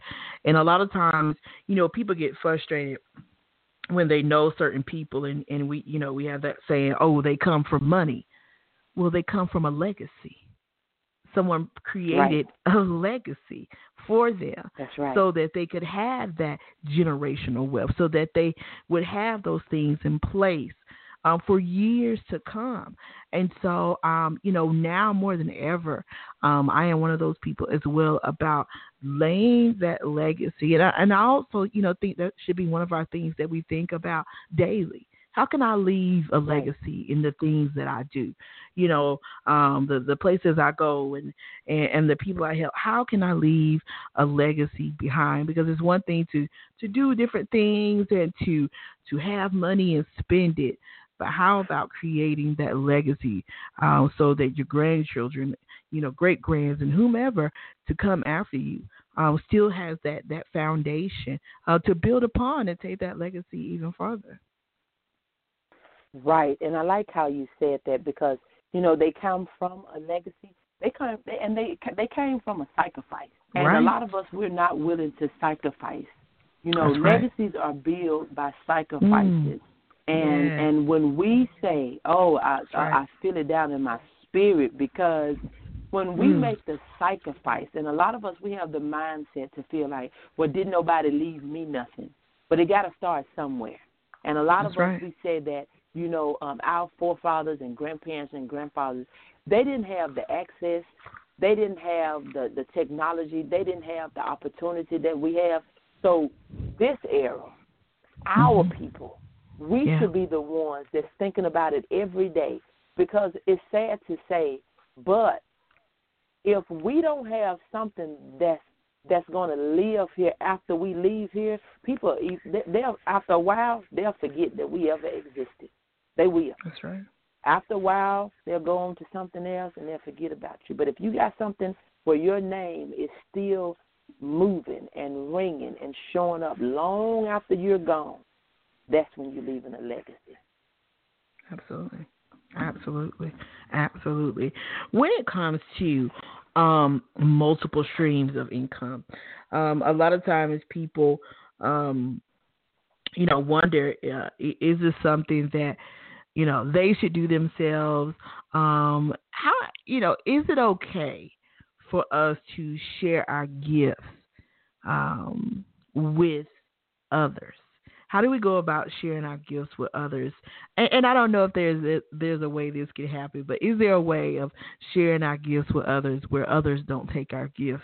And a lot of times, you know, people get frustrated when they know certain people, and we, you know, we have that saying, oh, they come from money. Well, they come from a legacy. Someone created a legacy for them so that they could have that generational wealth, so that they would have those things in place for years to come. And so, you know, now more than ever, I am one of those people as well about laying that legacy. And I also, you know, think that should be one of our things that we think about daily. How can I leave a legacy in the things that I do? You know, the places I go and the people I help, how can I leave a legacy behind? Because it's one thing to do different things and to have money and spend it. But how about creating that legacy so that your grandchildren, you know, great-grands and whomever to come after you still has that foundation to build upon and take that legacy even further? Right, and I like how you said that because, you know, they come from a legacy. They came from a sacrifice. And a lot of us, we're not willing to sacrifice. You know, legacies are built by sacrifices. And when we say, I feel it down in my spirit, because when we make the sacrifice, and a lot of us, we have the mindset to feel like, well, didn't nobody leave me nothing? But it got to start somewhere. And a lot of us, we say that, you know, our forefathers and grandparents and grandfathers, they didn't have the access. They didn't have the technology. They didn't have the opportunity that we have. So this era, our people, we should be the ones that's thinking about it every day, because it's sad to say, but if we don't have something that's going to live here after we leave here, people, they'll, after a while, they'll forget that we ever existed. They will. That's right. After a while, they'll go on to something else and they'll forget about you. But if you got something where your name is still moving and ringing and showing up long after you're gone, that's when you're leaving a legacy. Absolutely. When it comes to multiple streams of income, a lot of times people, you know, wonder, is this something that, you know, they should do themselves? How, you know, is it okay for us to share our gifts with others? How do we go about sharing our gifts with others? And I don't know if there's a way this could happen, but is there a way of sharing our gifts with others where others don't take our gifts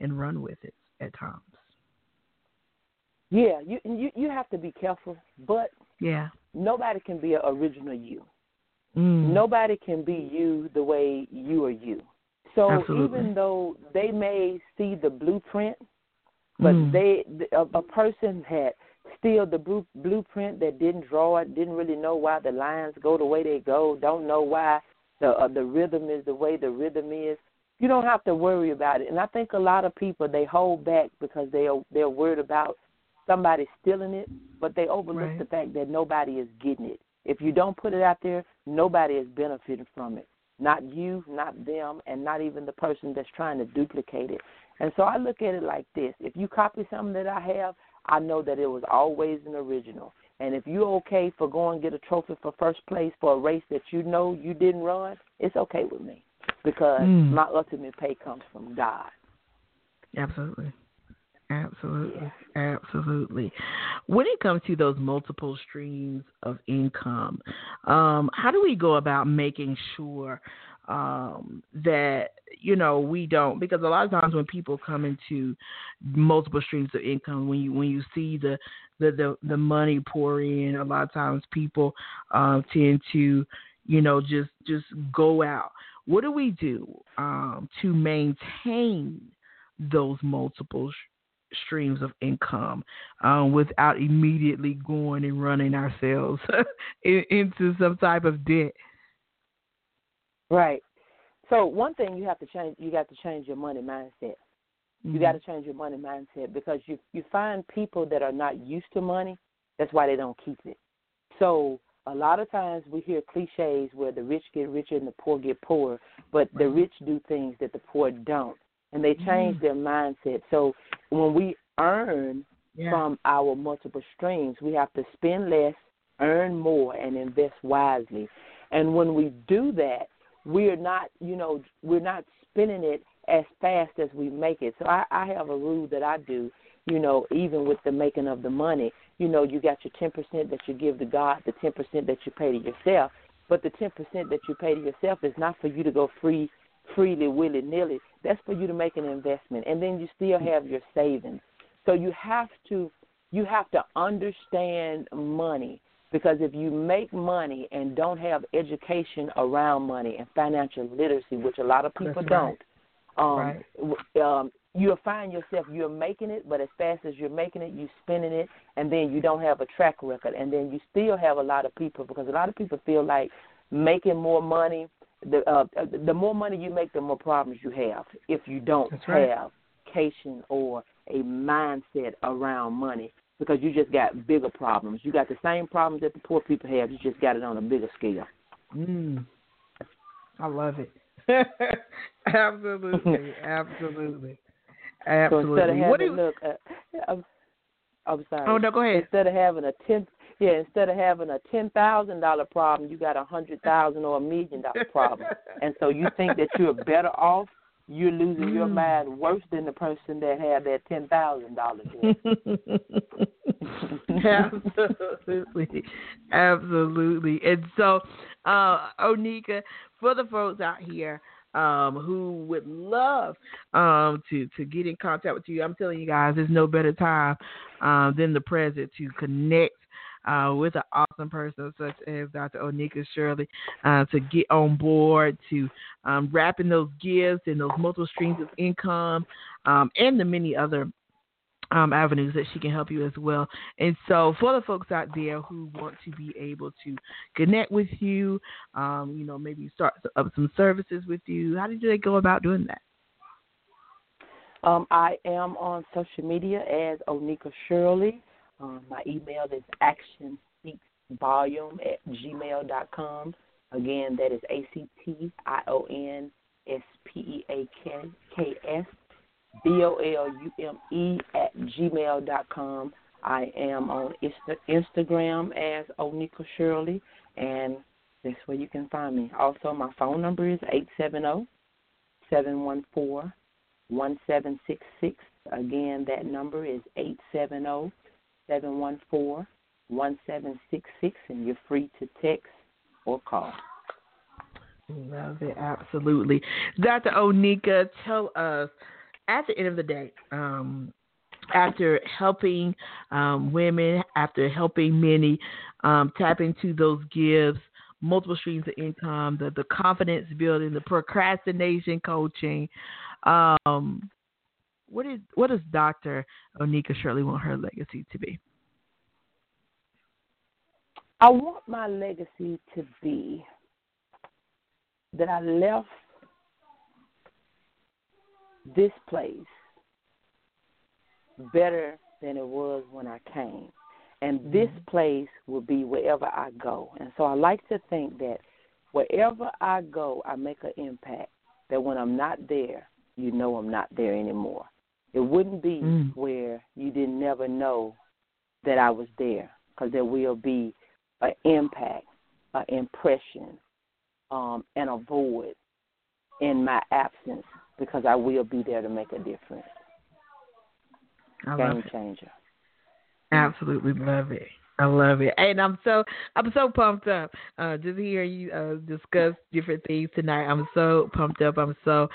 and run with it at times? Yeah, you have to be careful, but nobody can be an original you. Nobody can be you the way you are you. So even though they may see the blueprint, but a person had still the blueprint that didn't draw it, didn't really know why the lines go the way they go, don't know why the rhythm is the way the rhythm is. You don't have to worry about it. And I think a lot of people, they hold back because they're worried about somebody stealing it, but they overlook the fact that nobody is getting it. If you don't put it out there, nobody is benefiting from it. Not you, not them, and not even the person that's trying to duplicate it. And so I look at it like this. If you copy something that I have, I know that it was always an original. And if you're okay for going and get a trophy for first place for a race that you know you didn't run, it's okay with me, because my ultimate pay comes from God. Absolutely. Absolutely. Absolutely. When it comes to those multiple streams of income, how do we go about making sure that, you know, we don't, because a lot of times when people come into multiple streams of income, when you see the money pour in, a lot of times people tend to, you know, just go out. What do we do to maintain those multiple streams of income without immediately going and running ourselves into some type of debt? Right. So one thing you have to change, you got to change your money mindset. Mm-hmm. You got to change your money mindset because you find people that are not used to money. That's why they don't keep it. So a lot of times we hear cliches where the rich get richer and the poor get poorer, but the rich do things that the poor don't. And they change their mindset. So when we earn from our multiple streams, we have to spend less, earn more, and invest wisely. And when we do that, we're not spending it as fast as we make it. So I have a rule that I do, you know, even with the making of the money. You know, you got your 10% that you give to God, the 10% that you pay to yourself. But the 10% that you pay to yourself is not for you to go freely, willy-nilly. That's for you to make an investment, and then you still have your savings. So you have to understand money, because if you make money and don't have education around money and financial literacy, which a lot of people don't, you'll find yourself you're making it, but as fast as you're making it, you're spending it, and then you don't have a track record, and then you still have a lot of people, because a lot of people feel like making more money. The more money you make, the more problems you have if you don't have education or a mindset around money, because you just got bigger problems. You got the same problems that the poor people have. You just got it on a bigger scale. I love it. Absolutely. So I'm sorry. Oh, no, go ahead. Instead of having a $10,000 problem, you got a $100,000 or $1 million problem. And so you think that you're better off, you're losing your mind worse than the person that had that $10,000. Absolutely. And so, Onika, for the folks out here, who would love to get in contact with you, I'm telling you guys, there's no better time than the present to connect with an awesome person such as Dr. Onika Shirley to get on board, to wrap in those gifts and those multiple streams of income and the many other avenues that she can help you as well. And so for the folks out there who want to be able to connect with you, you know, maybe start up some services with you, how do they go about doing that? I am on social media as Onika Shirley. My email is actionspeaksvolume@gmail.com. Again, that is actionspeaksvolume@gmail.com. I am on Instagram as Onika Shirley, and that's where you can find me. Also, my phone number is 870-714-1766. Again, that number is 870-714-1766, and you're free to text or call. Love it, absolutely. Dr. Onika, tell us, at the end of the day, after helping women, after helping many tap into those gifts, multiple streams of income, the confidence building, the procrastination coaching, what does Dr. Onika Shirley want her legacy to be? I want my legacy to be that I left this place better than it was when I came. And this place will be wherever I go. And so I like to think that wherever I go, I make an impact, that when I'm not there, you know I'm not there anymore. It wouldn't be where you didn't never know that I was there, because there will be an impact, an impression, and a void in my absence, because I will be there to make a difference. I love it. Game changer. Absolutely love it. I love it. And I'm so pumped up. Just hearing you discuss different things tonight. I'm so pumped up. I'm so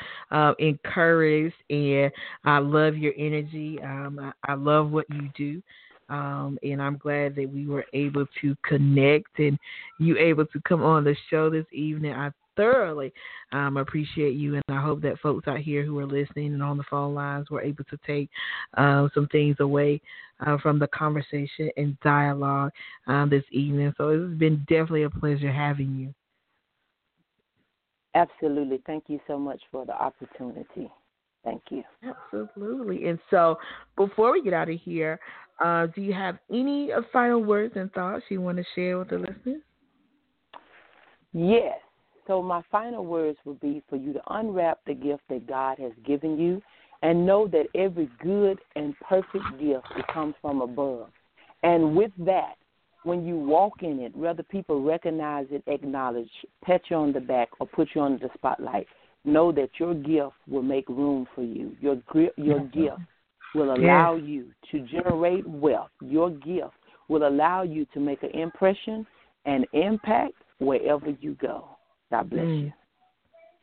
encouraged, and I love your energy. I love what you do. And I'm glad that we were able to connect and you able to come on the show this evening. I thoroughly appreciate you, and I hope that folks out here who are listening and on the phone lines were able to take some things away from the conversation and dialogue this evening. So it's been definitely a pleasure having you. Absolutely. Thank you so much for the opportunity. Thank you. Absolutely. And so before we get out of here, do you have any final words and thoughts you want to share with the listeners? Yes. So my final words would be for you to unwrap the gift that God has given you and know that every good and perfect gift comes from above. And with that, when you walk in it, whether people recognize it, acknowledge, pat you on the back, or put you on the spotlight, know that your gift will make room for you. Your gift will allow you to generate wealth. Your gift will allow you to make an impression and impact wherever you go. God bless you.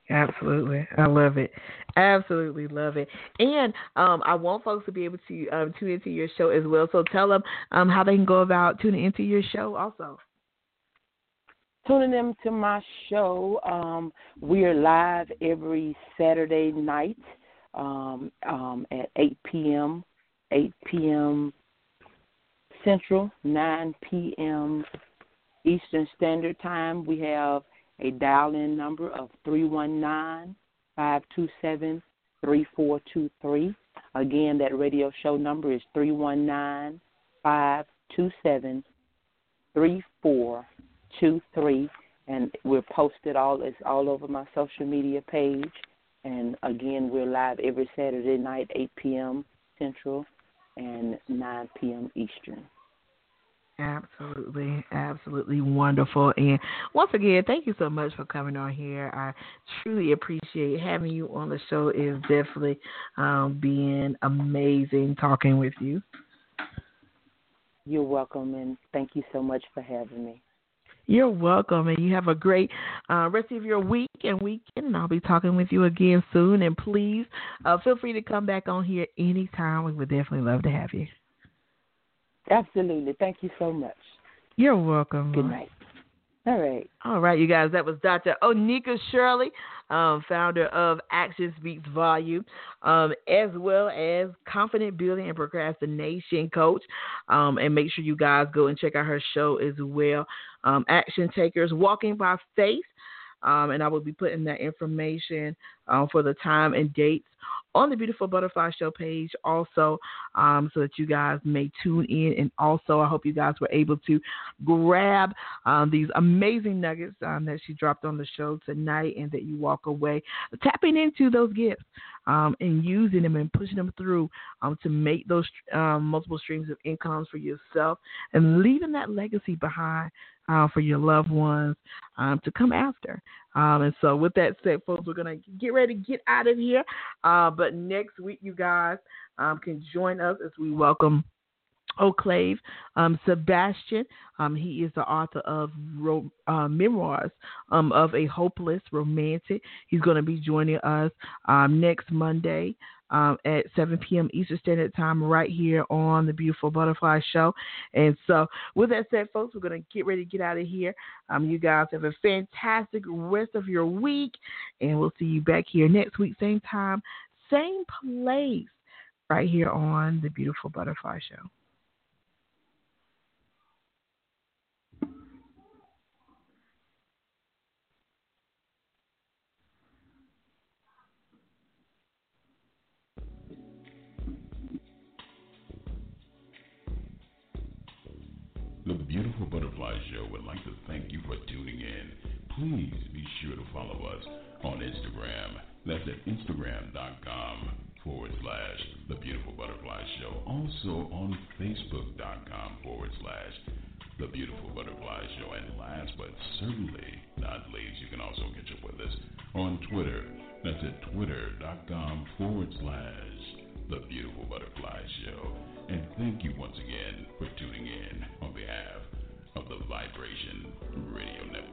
Absolutely. I love it. Absolutely love it. And I want folks to be able to tune into your show as well. So tell them how they can go about tuning into your show also. Tuning into my show. We are live every Saturday night at 8 p.m. Central, 9 p.m. Eastern Standard Time. We have a dial-in number of 319-527-3423. Again, that radio show number is 319-527-3423. And we're posted all over my social media page. And again, we're live every Saturday night, 8 p.m. Central and 9 p.m. Eastern. Absolutely, absolutely wonderful. And once again, thank you so much for coming on here. I truly appreciate having you on the show. It's definitely been amazing talking with you. You're welcome, and thank you so much for having me. You're welcome, and you have a great rest of your week and weekend, and I'll be talking with you again soon. And please feel free to come back on here anytime. We would definitely love to have you. Absolutely. Thank you so much. You're welcome. Good night. All right, you guys. That was Dr. Onika Shirley, founder of Action Speaks Volume, as well as Confident Building and Procrastination Coach. And make sure you guys go and check out her show as well, Action Takers Walking by Faith. And I will be putting that information for the time and dates on the Beautiful Butterfly Show page also, so that you guys may tune in. And also, I hope you guys were able to grab these amazing nuggets that she dropped on the show tonight, and that you walk away tapping into those gifts and using them and pushing them through to make those multiple streams of incomes for yourself and leaving that legacy behind for your loved ones to come after. And so with that said, folks, we're going to get ready to get out of here. But next week, you guys can join us as we welcome Oclave Sebastian. He is the author of Memoirs of a Hopeless Romantic. He's going to be joining us next Monday at 7 p.m. Eastern Standard Time right here on the Beautiful Butterfly Show. And so with that said, folks, we're going to get ready to get out of here. You guys have a fantastic rest of your week, and we'll see you back here next week, same time, same place, right here on the Beautiful Butterfly Show. The Beautiful Butterfly Show would like to thank you for tuning in. Please be sure to follow us on Instagram. That's at Instagram.com/ The Beautiful Butterfly Show. Also on Facebook.com/ The Beautiful Butterfly Show. And last but certainly not least, you can also catch up with us on Twitter. That's at Twitter.com/ The Beautiful Butterfly Show. And thank you once again for tuning in on behalf of the Vibration Radio Network.